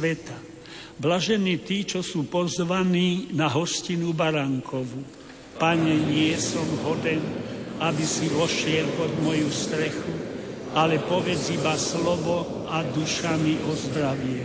sveta. Blažení tí, čo sú pozvaní na hostinu baránkovú. Pane, nie som hoden, aby si vošiel pod moju strechu, ale povedz iba slovo a duša mi ozdravie.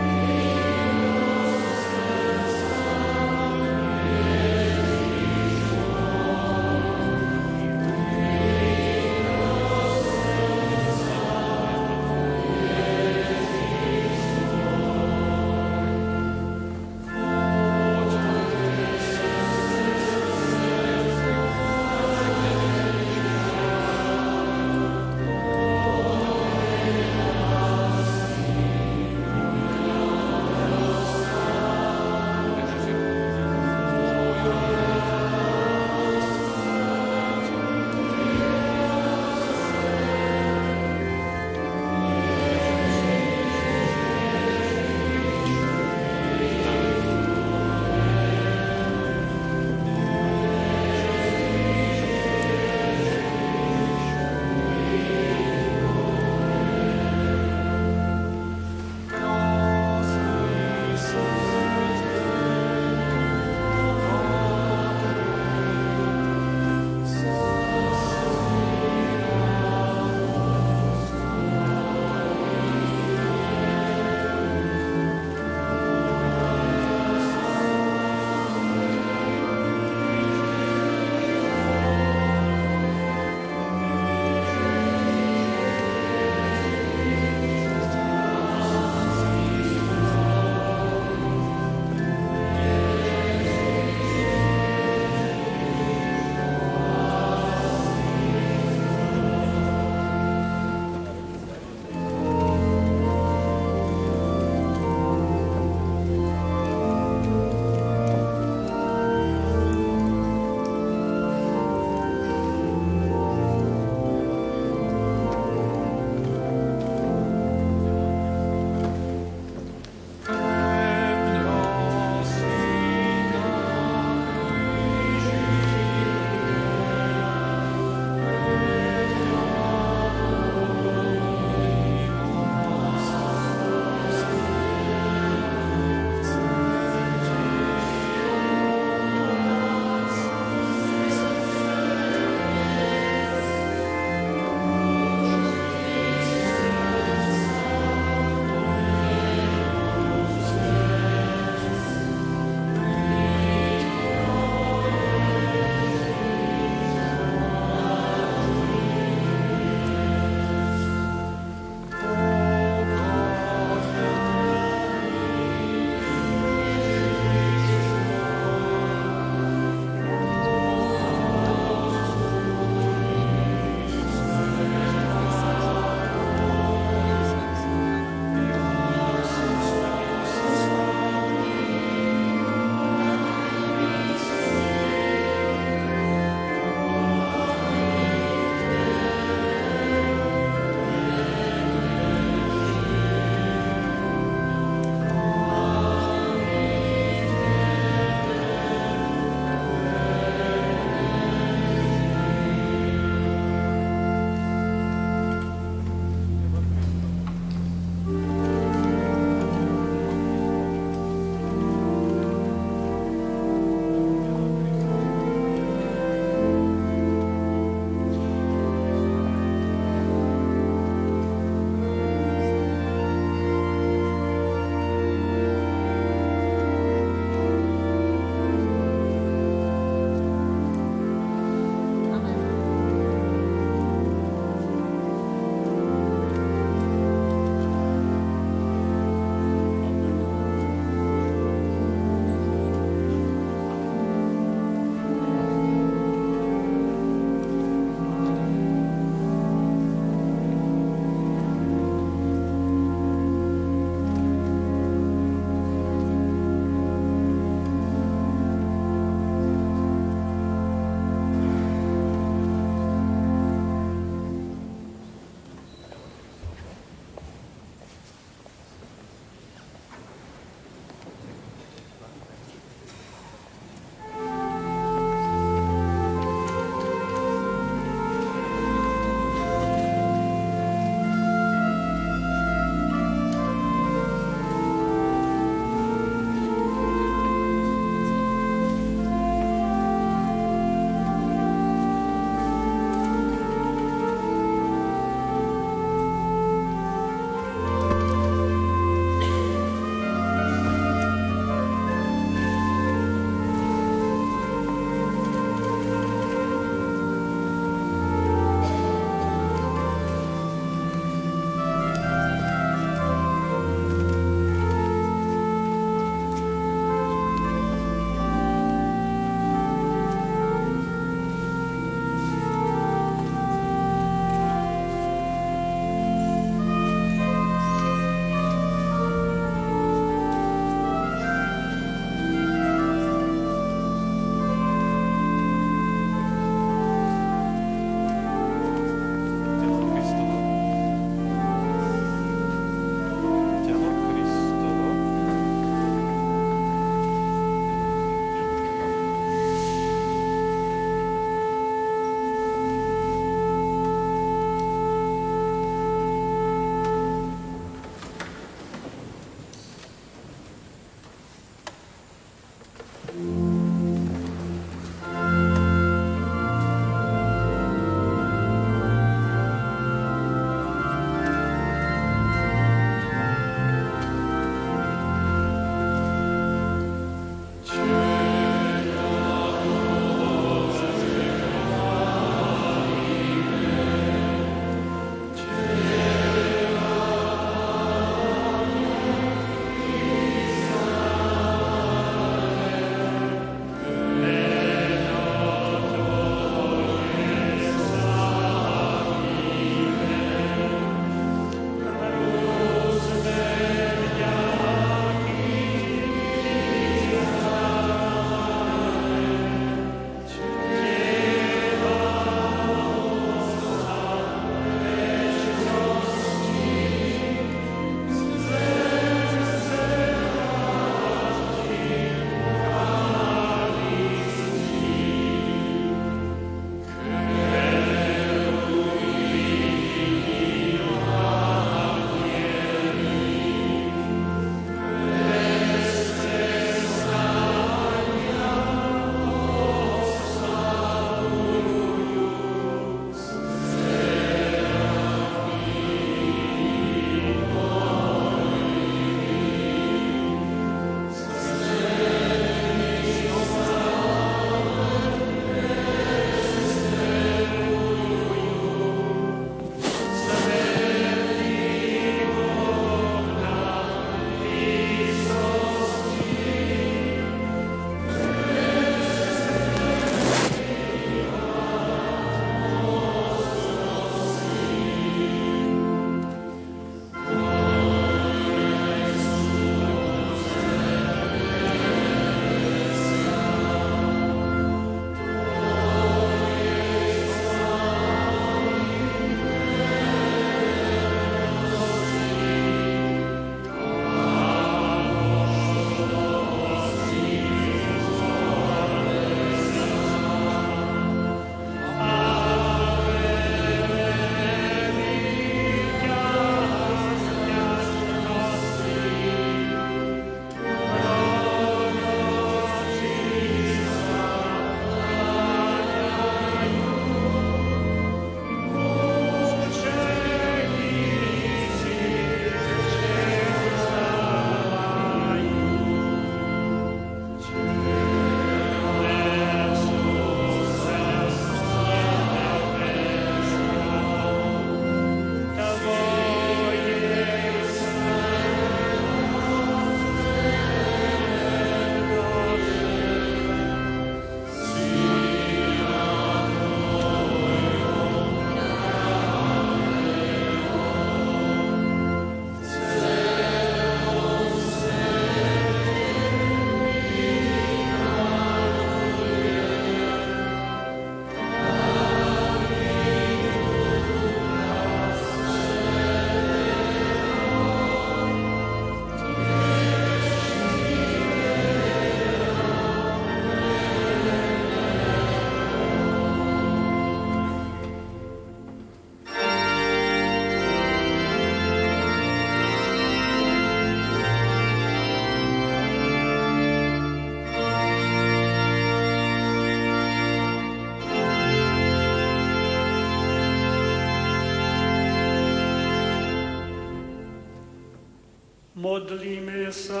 Modlíme sa.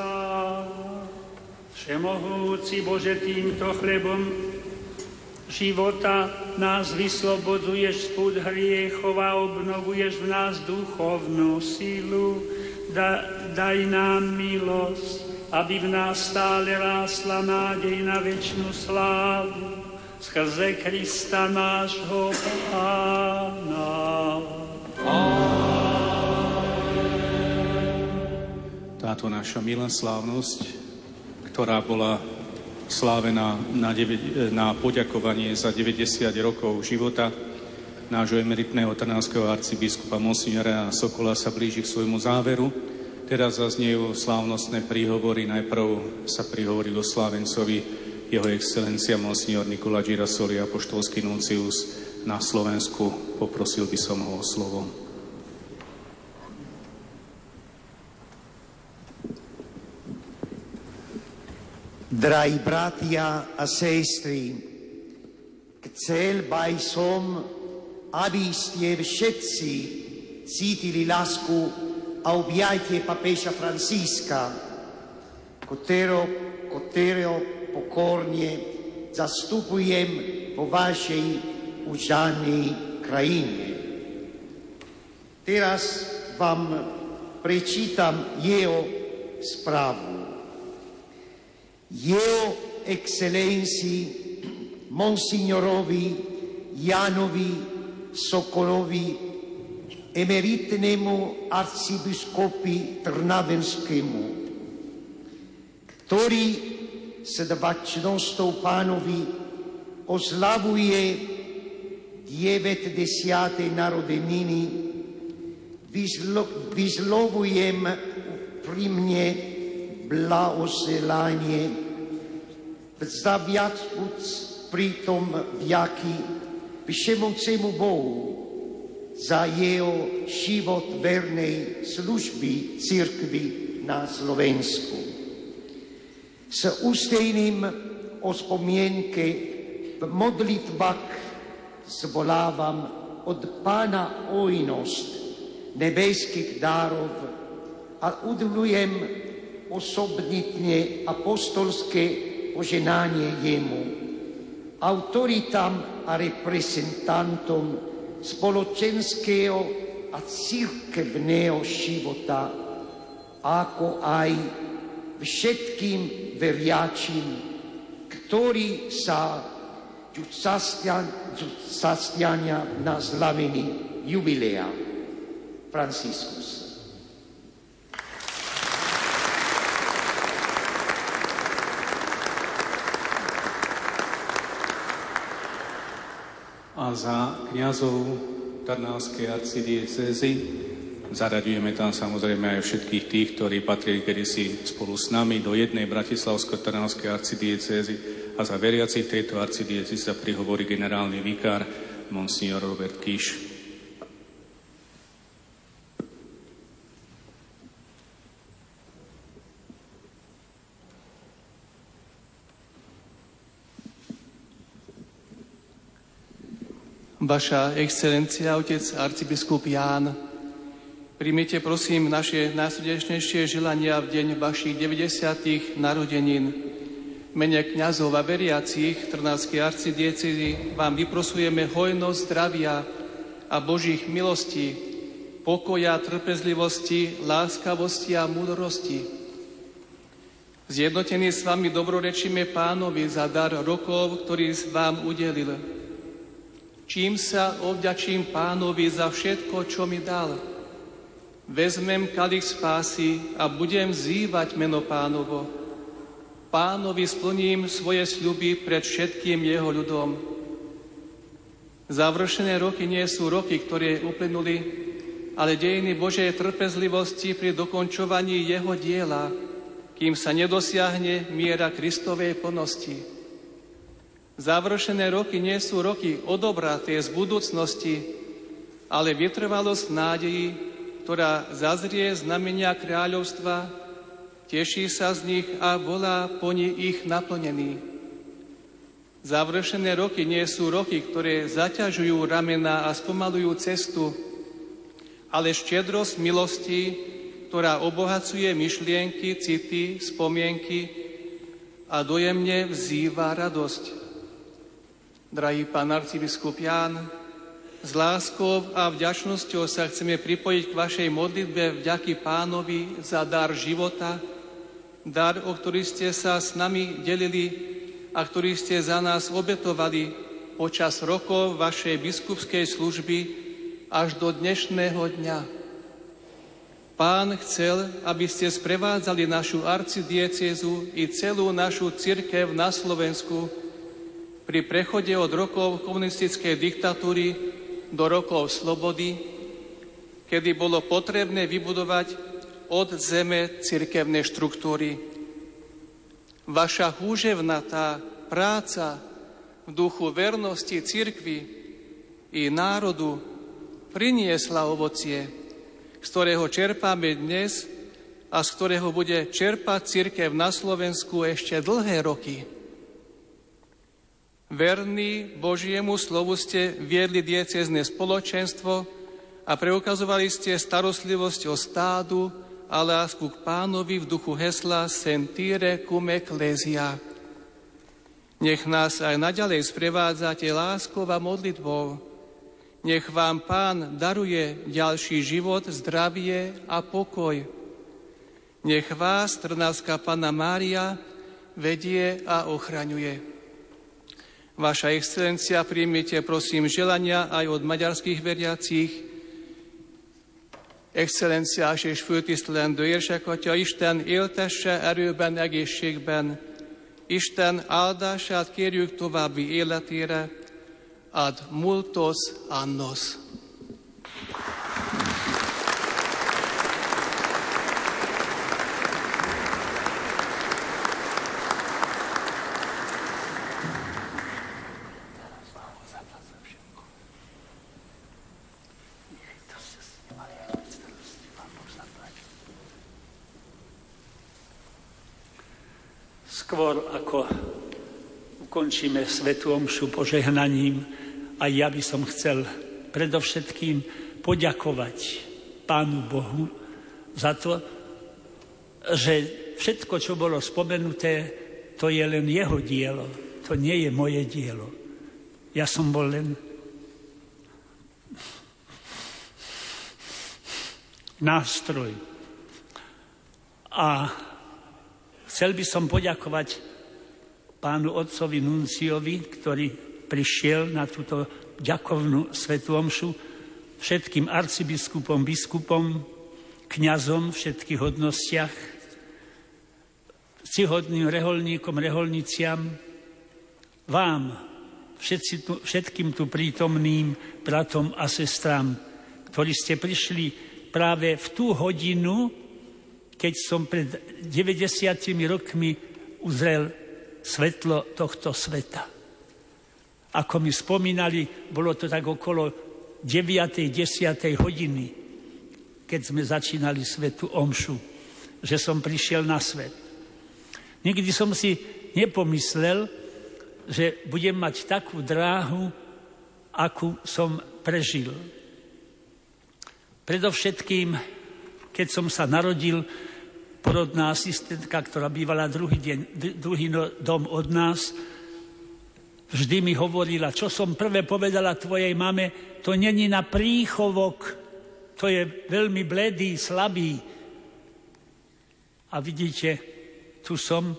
Všemohúci Bože, týmto chlebom života nás vysloboduješ spod hriechov a obnovuješ v nás duchovnú sílu. Daj nám milosť, aby v nás stále rástla nádej na večnú slávu. Skrze Krista nášho Pána. Amen. Táto naša milá slávnosť, ktorá bola slávená na poďakovanie za 90 rokov života nášho emeritného trnavského arcibiskupa monsignora Sokola, sa blíži k svojmu záveru. Teraz zaznejú slávnostné príhovory. Najprv sa prihovorí do slávencovi Jeho excelencia monsignor Nikola Girasoli, apoštolský nuncius na Slovensku. Poprosil by som ho o slovo. Drahí bratia a sestry, chcel by som, aby ste všetci cítili lásku a objatie papeža Francisca, ktorého pokornie zastupujem po vašej úžasnej krajine. Teraz vám prečítam jeho správu. Jeho excelenci monsignorovi Jánovi Sokolovi, emeritnemu arcibiskupi trnavskému, ktorý s dvačnostou Pánovi oslavuje 90. narodeniny, vyslovujem úprimne blahoselanie, vzdaviacúc pritom vďaky všemohúcemu Bohu za jeho život vernej služby cirkvi na Slovensku. S ústejným o spomienke v modlitbách zvolávam od Pána hojnosť nebeských darov a udľujem osobnitne apostolské poženanie jemu, autoritám a reprezentantom spoločenského a cirkevného života, ako aj všetkým veriacim, ktorí sa zúčastňujú na slavení jubilea. Franciskus. A za kňazov Trnavskej arcidiecézy zaraďujeme tam samozrejme aj všetkých tých, ktorí patrili kedysi spolu s nami do jednej Bratislavsko-Trnavskej arcidiecézy, a za veriacich tejto arcidiecézy sa prihovorí generálny vikár monsignor Robert Kiš. Vaša excelencia, otec arcibiskup Ján, príjmite prosím naše najsrdečnejšie želania v deň vašich 90. narodenín. V mene kňazov a veriacich Trnavskej arcidiecézy vám vyprosujeme hojnosť zdravia a Božích milostí, pokoja, trpezlivosti, láskavosti a múdrosti. Zjednotení s vami dobrorečíme Pánovi za dar rokov, ktorý vám udelil. Čím sa ovďačím Pánovi za všetko, čo mi dal. Vezmem kalich spásy a budem zývať meno Pánovo. Pánovi splním svoje sľuby pred všetkým jeho ľudom. Završené roky nie sú roky, ktoré uplynuli, ale dejiny Božej trpezlivosti pri dokončovaní jeho diela, kým sa nedosiahne miera Kristovej plnosti. Završené roky nie sú roky odobraté z budúcnosti, ale vytrvalosť nádeji, ktorá zazrie znamenia kráľovstva, teší sa z nich a volá po nich ich naplnený. Završené roky nie sú roky, ktoré zaťažujú ramena a spomalujú cestu, ale štiedrosť milosti, ktorá obohacuje myšlienky, city, spomienky a dojemne vzýva radosť. Drahý pán arcibiskup Ján, s láskou a vďačnosťou sa chceme pripojiť k vašej modlitbe vďaky pánovi za dar života, dar, o ktorý ste sa s nami delili a ktorý ste za nás obetovali počas rokov vašej biskupskej služby až do dnešného dňa. Pán chcel, aby ste sprevádzali našu arcidiecézu i celú našu cirkev na Slovensku pri prechode od rokov komunistickej diktatúry do rokov slobody, kedy bolo potrebné vybudovať od zeme cirkevné štruktúry. Vaša húževnatá práca v duchu vernosti cirkvi i národu priniesla ovocie, z ktorého čerpáme dnes a z ktorého bude čerpať cirkev na Slovensku ešte dlhé roky. Verní Božiemu slovu ste viedli diecézne spoločenstvo a preukazovali ste starostlivosť o stádu a lásku k pánovi v duchu hesla Sentire cum Ecclesia. Nech nás aj naďalej sprevádzate láskou a modlitbou. Nech vám pán daruje ďalší život, zdravie a pokoj. Nech vás Trnavská Panna Mária vedie a ochraňuje. Vaša excelencia, príjmite prosím želania aj od maďarských veriacich. Excellenciás és főtisztelendő érsekatya, Isten éltesse erőben, egészségben. Isten áldását kérjük további életére. Ad multos annos. Skôr ako ukončíme svätú omšu požehnaním, a ja by som chcel predovšetkým poďakovať Pánu Bohu za to, že všetko, čo bolo spomenuté, to je len jeho dielo, to nie je moje dielo. Ja som bol len nástroj. A chcel by som poďakovať pánu otcovi Nunciovi, ktorý prišiel na túto ďakovnú svätú omšu, všetkým arcibiskupom, biskupom, kňazom v všetkých hodnostiach, ctihodným reholníkom, reholniciam, vám, všetkým tu prítomným bratom a sestram, ktorí ste prišli práve v tú hodinu, keď som pred 90 rokmi uzrel svetlo tohto sveta. Ako mi spomínali, bolo to tak okolo 9.10. hodiny, keď sme začínali svätú omšu, že som prišiel na svet. Nikdy som si nepomyslel, že budem mať takú dráhu, akú som prežil. Predovšetkým, keď som sa narodil, porodná asistentka, ktorá bývala druhý dom od nás, vždy mi hovorila, čo som prvé povedala tvojej mame, to není na príchovok, to je veľmi bledý, slabý. A vidíte, tu som.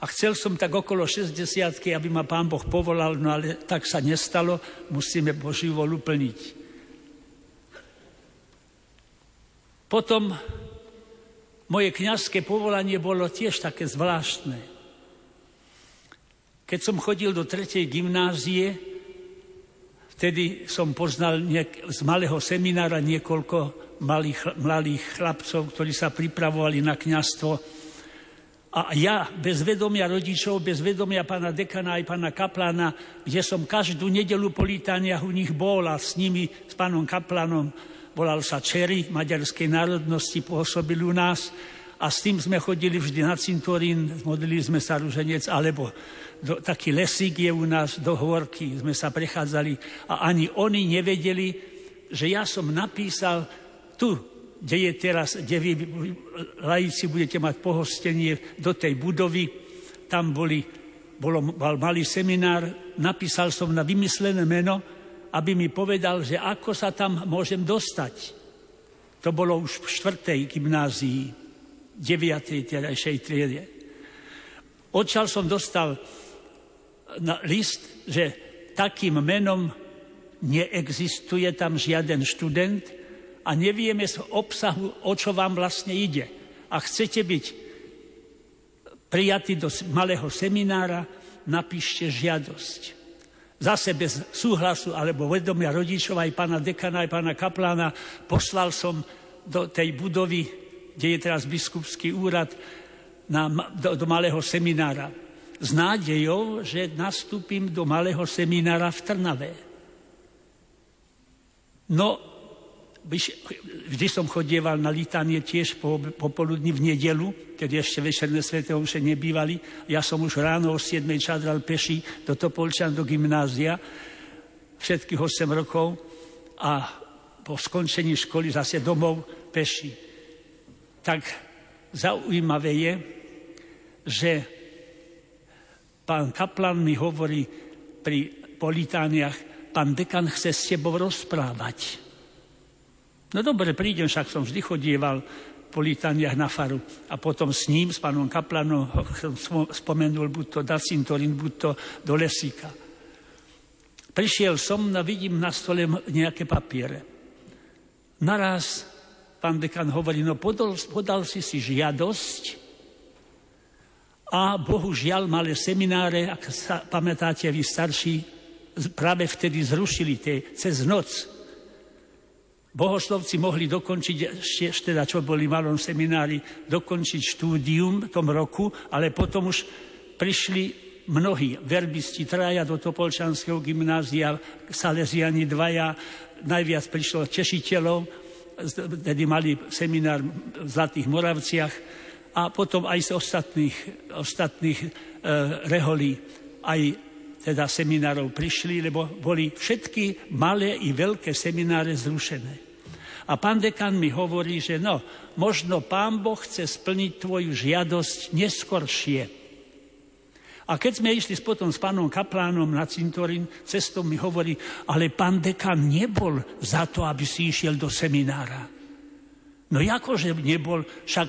A chcel som tak okolo 60-ky, aby ma pán Boh povolal, no ale tak sa nestalo, musíme Božiu volu plniť. Potom moje kňazské povolanie bolo tiež také zvláštne. Keď som chodil do 3. gymnázie, vtedy som poznal z malého seminára niekoľko mladých chlapcov, ktorí sa pripravovali na kňazstvo. A ja, bez vedomia rodičov, bez vedomia pána dekana aj pána kaplána, kde som každú nedelu po litániach u nich bol a s nimi, s pánom kaplánom, volal sa Čeri, maďarskej národnosti, pôsobil u nás a s tým sme chodili vždy na cintorín, modlili sme sa ruženec, alebo taký lesík je u nás do Horky, sme sa prechádzali a ani oni nevedeli, že ja som napísal tu kde je teraz, kde vy laici budete mať pohostenie do tej budovy. Tam bol malý seminár, napísal som na vymyslené meno, aby mi povedal, že ako sa tam môžem dostať. To bolo už v 4. gymnázii, 9. tedajšej triede. Odtiaľ som dostal list, že takým menom neexistuje tam žiaden študent, a nevieme z obsahu, o čo vám vlastne ide. A chcete byť prijatí do malého seminára, napíšte žiadosť. Zase bez súhlasu alebo vedomia rodičov, aj pána dekana, aj pána kaplána, poslal som do tej budovy, kde je teraz biskupský úrad, do malého seminára. S nádejou, že nastúpim do malého seminára v Trnave. No, vždy som chodieval na litanie tiež popoludní v nedelu, tedy ešte večerné sväté omše nebývali. Ja som už ráno o 7. čadral peši do Topolčan, do gymnázia, všetkých 8 rokov a po skončení školy zase domov peši. Tak zaujímavé je, že pán kaplan mi hovorí po litániach, pán dekan chce s tebou rozprávať. No dobre, prídem, však som vždy chodieval po litániach na faru. A potom s ním, s pánom kaplanom, som spomenul buď to Dacintorín, buď to do Lesíka. Prišiel som a vidím na stole nejaké papiere. Naraz pán dekan hovorí, no podal si žiadosť a bohužiaľ malé semináre, ak sa pamätáte vy starší, práve vtedy zrušili cez noc. Bohoslovci mohli dokončiť, ešte teda čo boli v malom seminári, dokončiť štúdium v tom roku, ale potom už prišli mnohí verbisti, 3 do Topolčanského gymnázia, Salesiani 2, najviac prišlo tešiteľov, tedy mali seminár v Zlatých Moravciach a potom aj z ostatných reholí, aj teda seminárov prišli, lebo boli všetky malé i veľké semináre zrušené. A pán dekan mi hovorí, že no, možno pán Boh chce splniť tvoju žiadosť neskoršie. A keď sme išli potom s pánom kaplánom na cintorín, cestou mi hovorí, ale pán dekan nebol za to, aby si išiel do seminára. No akože nebol, však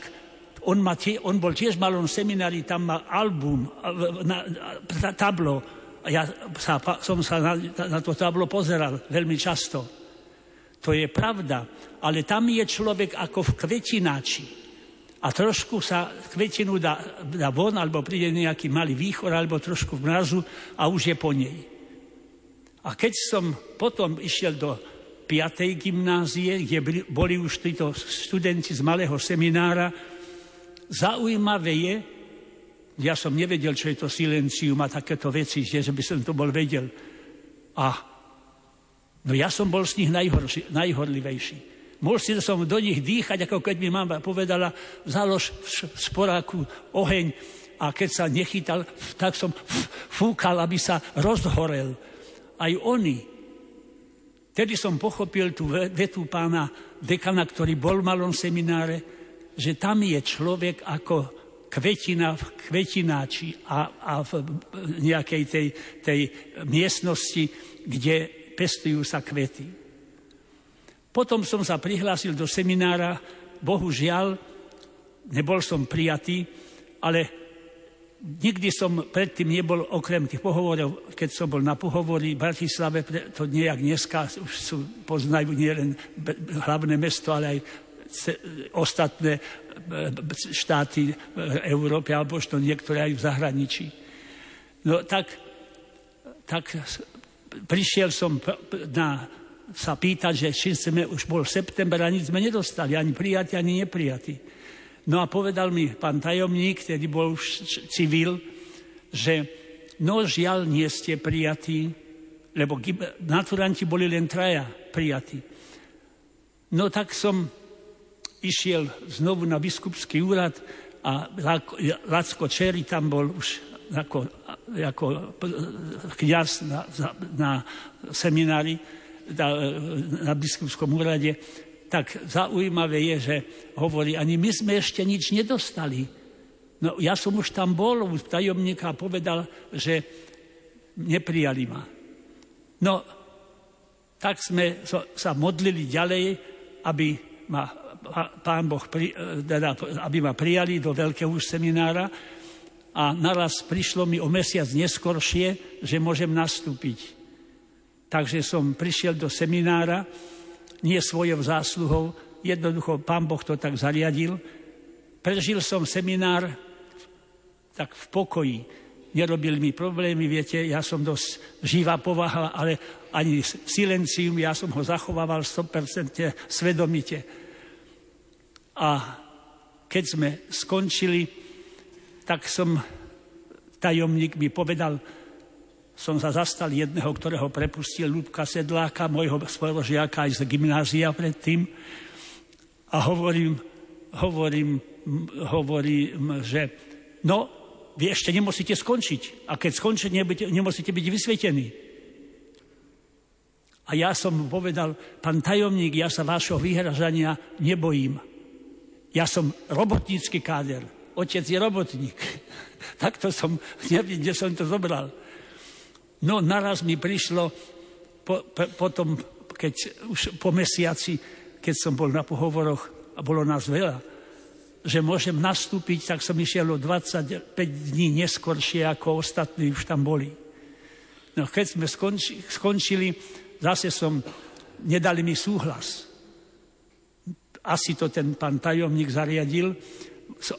on bol tiež v malom seminári, tam mal album, tablo. Ja som sa na to tablo pozeral veľmi často. To je pravda, ale tam je človek ako v kvetináči. A trošku sa kvetinu dá von, alebo príde nejaký malý výchor, alebo trošku v mrazu a už je po nej. A keď som potom išiel do 5. gymnázie, kde boli už títo študenti z malého seminára, zaujímavé je, ja som nevedel, čo je to silencium a takéto veci, že by som to bol vedel. A no ja som bol z nich najhorlivejší. Môžete som do nich dýchať, ako keď mi mama povedala, založ v sporáku oheň a keď sa nechytal, tak som fúkal, aby sa rozhorel. Aj oni. Tedy som pochopil tú vetu pána dekana, ktorý bol v malom semináre, že tam je človek ako kvetina v kvetináči a v nejakej tej miestnosti, kde pestujú sa kvety. Potom som sa prihlásil do seminára, bohužiaľ, nebol som prijatý, ale nikdy som predtým nebol okrem tých pohovorov, keď som bol na pohovori v Bratislave, to nejak dneska už poznajú nielen hlavné mesto, ale aj ostatné štáty Európy, alebo to niektoré aj v zahraničí. No tak prišiel som sa pýtať, že či sme už bol september a nic sme nedostali, ani prijatí, ani neprijatí. No a povedal mi pán tajomník, ktorý bol už civil, že no žiaľ nie ste prijatí, lebo maturanti boli len 3 prijatí. No tak som išiel znovu na biskupský úrad a Lacko Čeri tam bol už ako kňaz na seminári, na biskupskom úrade tak zaujímavé je, že hovorí, ani my sme ešte nič nedostali. No ja som už tam bol u tajomníka a povedal, že neprijali ma. No tak sme sa modlili ďalej, aby ma Pán Boh aby ma prijali do veľkého seminára a naraz prišlo mi o mesiac neskoršie, že môžem nastúpiť. Takže som prišiel do seminára, nie svojou zásluhou, jednoducho Pán Boh to tak zariadil. Prežil som seminár tak v pokoji. Nerobil mi problémy, viete, ja som dosť živá povaha, ale ani silencium, ja som ho zachovával 100% svedomite. A keď sme skončili, tak tajomník mi povedal, som sa zastal jedného, ktorého prepustil, Ľubka Sedláka, môjho spolužiaka aj z gymnázia predtým. A hovorím, že no, vy ešte nemusíte skončiť. A keď skončíte, nemusíte byť vysvetení. A ja som mu povedal, pán tajomník, ja sa vášho vyhražania nebojím. Ja som robotnícky káder. Otec je robotník. Takto som, neviem, kde som to zobral. No naraz mi prišlo, potom, keď už po mesiaci, keď som bol na pohovoroch, a bolo nás veľa, že môžem nastúpiť, tak som išiel o 25 dní neskoršie, ako ostatní už tam boli. No keď sme skončili, zase nedali mi súhlas. Asi to ten pán tajomník zariadil,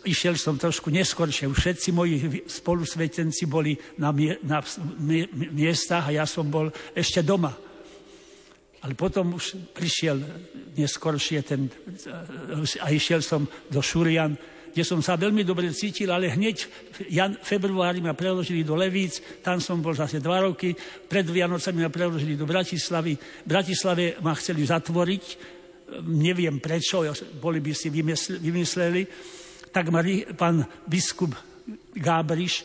išiel som trošku neskoršie. Všetci moji spolusvetenci boli na miestach a ja som bol ešte doma. Ale potom už prišiel neskoršie a išiel som do Šurian, kde som sa veľmi dobre cítil, ale hneď v februári ma preložili do Levic, tam som bol zase 2 roky, pred Vianocami ma preložili do Bratislavy. V Bratislave ma chceli zatvoriť, neviem prečo, boli by si vymysleli. Tak pán biskup Gábríš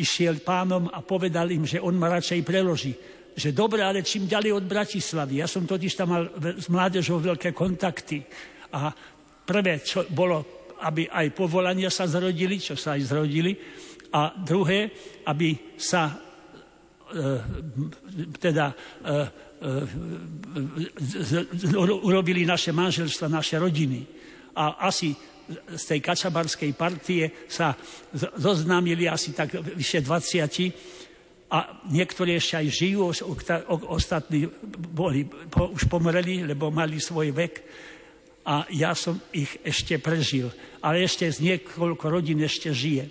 išiel pánom a povedal im, že on ma radšej preloží. Že dobre, ale čím ďalej od Bratislavy. Ja som totiž tam mal s mládežou veľké kontakty. A prvé, čo bolo, aby aj povolania sa zrodili, čo sa aj zrodili. A druhé, aby sa urobili naše manželstva, naše rodiny. A asi z tej kačabarskej partie sa zoznámili asi tak vyše 20 a niektorí ešte aj žijú, ostatní boli, už pomreli, lebo mali svoj vek a ja som ich ešte prežil, ale ešte z niekoľko rodín ešte žije.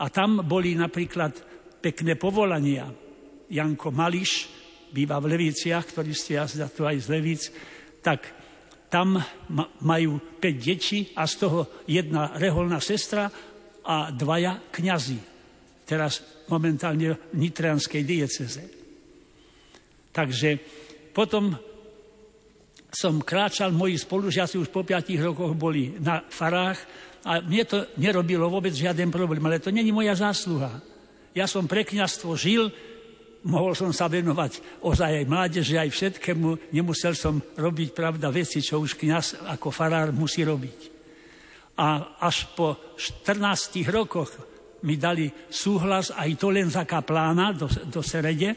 A tam boli napríklad pekné povolania. Janko Malíš, býva v Leviciach, ktorý ste jazda tu aj z Levíc, tak tam majú 5 detí a z toho 1 reholná sestra a 2 kňazi. Teraz momentálne v nitrianskej diecéze. Takže potom som kráčal, moji spolužiaci už po 5 rokoch boli na farách a mne to nerobilo vôbec žiaden problém, ale to není moja zásluha. Ja som pre kňazstvo žil, mohol som sa venovať ozaj aj mládeži, aj všetkému. Nemusel som robiť, pravda, veci, čo už kňaz ako farár musí robiť. A až po 14 rokoch mi dali súhlas, aj to len za kaplána do Serede.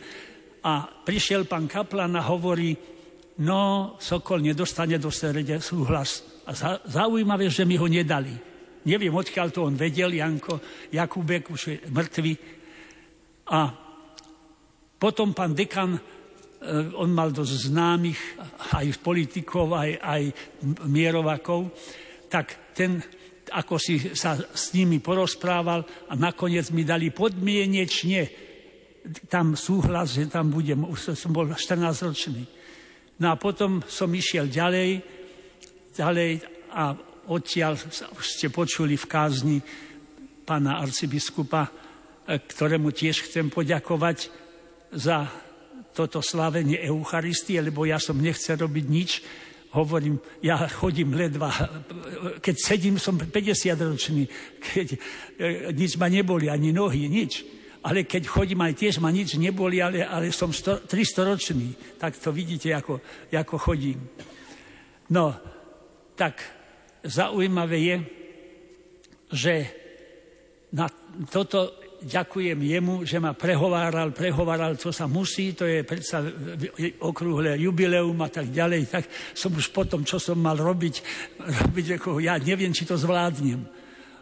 A prišiel pán kaplán a hovorí, no, Sokol nedostane do Serede súhlas. A zaujímavé, že mi ho nedali. Neviem, odkiaľ to on vedel, Janko Jakúbek, už je mŕtvy. A potom pán dekan, on mal dosť známych aj politikov, aj mierovakov, tak ten ako si sa s nimi porozprával a nakoniec mi dali podmienečne tam súhlas, že tam budem. Už som bol 14-ročný. No a potom som išiel ďalej a odtiaľ ste počuli v kázni pána arcibiskupa, ktorému tiež chcem poďakovať za toto slávenie Eucharistie, lebo ja som nechcel robiť nič. Hovorím, ja chodím ledva, keď sedím, som 50-ročný, keď nič ma neboli, ani nohy, nič. Ale keď chodím, aj tiež ma nič neboli, ale som 300-ročný. Tak to vidíte, ako chodím. No, tak zaujímavé je, že na toto ďakujem jemu, že ma prehováral, čo sa musí, to je predsa okrúhle jubileum a tak ďalej, tak som už potom, čo som mal robiť ako ja neviem, či to zvládnem.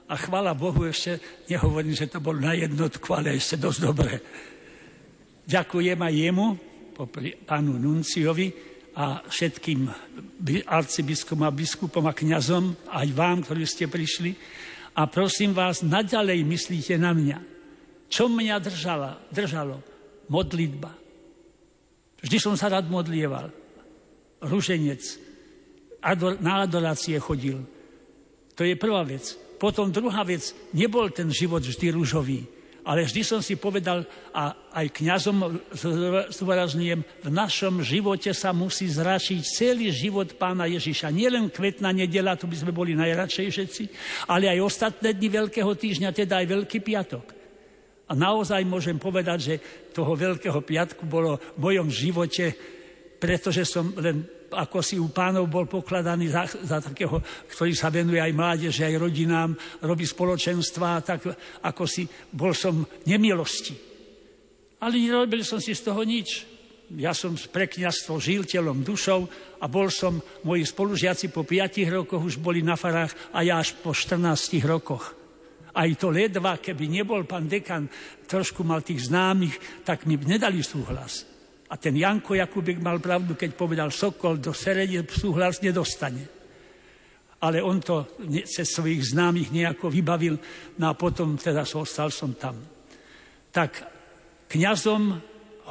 A chvála Bohu, ešte nehovorím, že to bolo na jednotku, ale ešte dosť dobre. Ďakujem aj jemu, pánu Nunciovi, a všetkým arcibiskupom a biskupom a kňazom, aj vám, ktorí ste prišli. A prosím vás, naďalej myslíte na mňa. Čo mňa držalo? Modlitba. Vždy som sa rád modlieval. Ruženec. Na adorácie chodil. To je prvá vec. Potom druhá vec. Nebol ten život vždy ružový. Ale vždy som si povedal, a aj kňazom zdôrazňujem, v našom živote sa musí zračiť celý život Pána Ježiša. Nielen kvetná nedeľa, tu by sme boli najradšej všetci, ale aj ostatné dni Veľkého týždňa, teda aj Veľký piatok. A naozaj môžem povedať, že toho Veľkého piatku bolo v mojom živote, pretože som len ako si u pánov bol pokladaný za takého, ktorý sa venuje aj mládeži, aj rodinám, robí spoločenstva, tak ako si bol som nemilosti. Ale nerobil som si z toho nič. Ja som pre kňazstvo žil telom, dušou a bol som, moji spolužiaci po 5 rokoch už boli na farách a ja až po 14 rokoch. Aj to ledva, keby nebol pán dekan, trošku mal tých známych, tak mi nedali súhlas. A ten Janko Jakúbek mal pravdu, keď povedal, Sokol do Serede súhlas nedostane. Ale on to cez svojich známych nejako vybavil, no a potom teda ostal som tam. Tak kňazom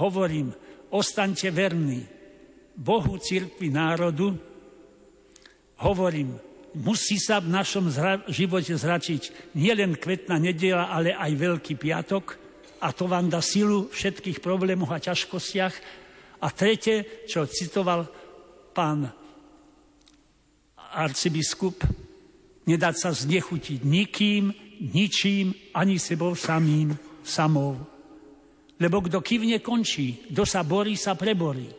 hovorím, ostaňte verní Bohu, cirkvi, národu. Hovorím, musí sa v našom živote zračiť nielen kvetná nedeľa, ale aj Veľký piatok. A to vám dá silu všetkých problémoch a ťažkostiach. A tretie, čo citoval pán arcibiskup, nedať sa znechutiť nikým, ničím, ani sebou samou. Lebo kto kývne, končí. Kto sa borí, sa preborí.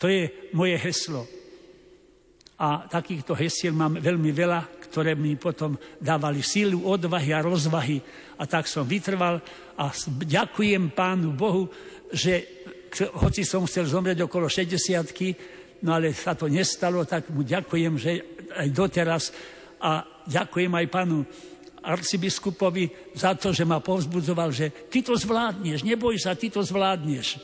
To je moje heslo. A takýchto hesiel mám veľmi veľa, ktoré mi potom dávali sílu, odvahy a rozvahy. A tak som vytrval a ďakujem Pánu Bohu, že hoci som chcel zomrieť okolo 60-ky, no ale sa to nestalo, tak mu ďakujem, že aj doteraz. A ďakujem aj Pánu arcibiskupovi za to, že ma povzbudzoval, že ty to zvládneš, neboj sa, ty to zvládneš.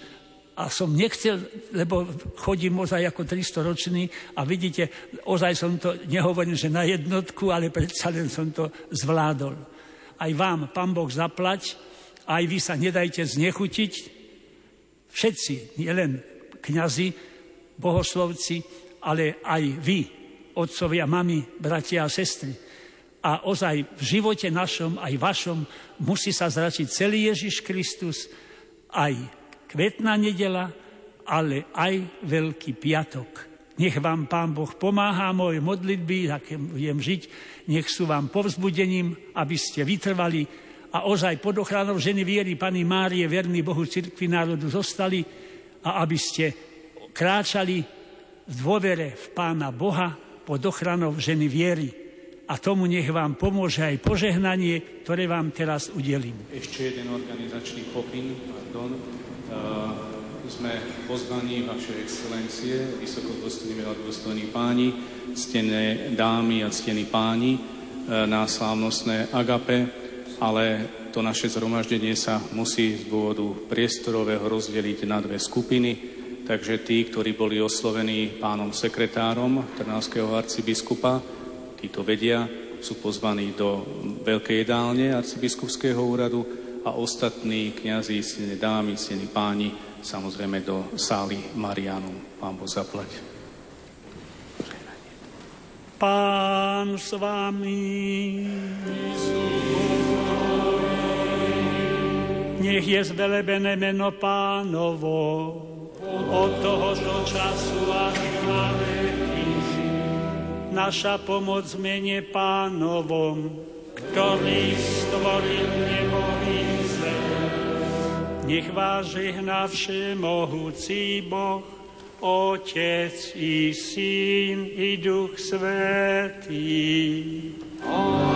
A som nechcel, lebo chodím ozaj ako 300-ročný a vidíte, ozaj som to, nehovorím, že na jednotku, ale predsa len som to zvládol. Aj vám, Pán Boh, zaplať, aj vy sa nedajte znechutiť. Všetci, nielen kňazi, bohoslovci, ale aj vy, otcovia, mami, bratia a sestry. A ozaj v živote našom, aj vašom, musí sa zračiť celý Ježiš Kristus, aj Kvetná nedeľa, ale aj Veľký piatok. Nech vám Pán Boh pomáha, moje modlitby, aké budem žiť, nech sú vám povzbudením, aby ste vytrvali a ozaj pod ochranou ženy viery Panny Márie, verný Bohu, cirkvi, národu zostali a aby ste kráčali v dôvere v Pána Boha pod ochranou ženy viery. A tomu nech vám pomôže aj požehnanie, ktoré vám teraz udelím. Ešte jeden organizačný pokyn, sme pozvaní vaše excelencie, vysokodôstojní, veľkodôstojní páni, ctené dámy a ctení páni na slávnostné agape, ale to naše zhromaždenie sa musí z dôvodu priestorového rozdeliť na dve skupiny, takže tí, ktorí boli oslovení pánom sekretárom trnavského arcibiskupa, títo vedia, sú pozvaní do veľkej jedálne arcibiskupského úradu, a ostatní kňazi, ctené dámy, ctení páni, samozrejme do sály Mariánov. Pán Boh zaplať. Pán s vami. Nech je zvelebené meno Pánovo od tohoto času až na veky. Naša pomoc mene Pánovom, ktorý stvoril nebo i zem. Nech vás žehná všemohúci Boh, Otec i Syn i Duch Svätý. Amen.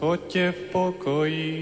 Choďte v pokoji.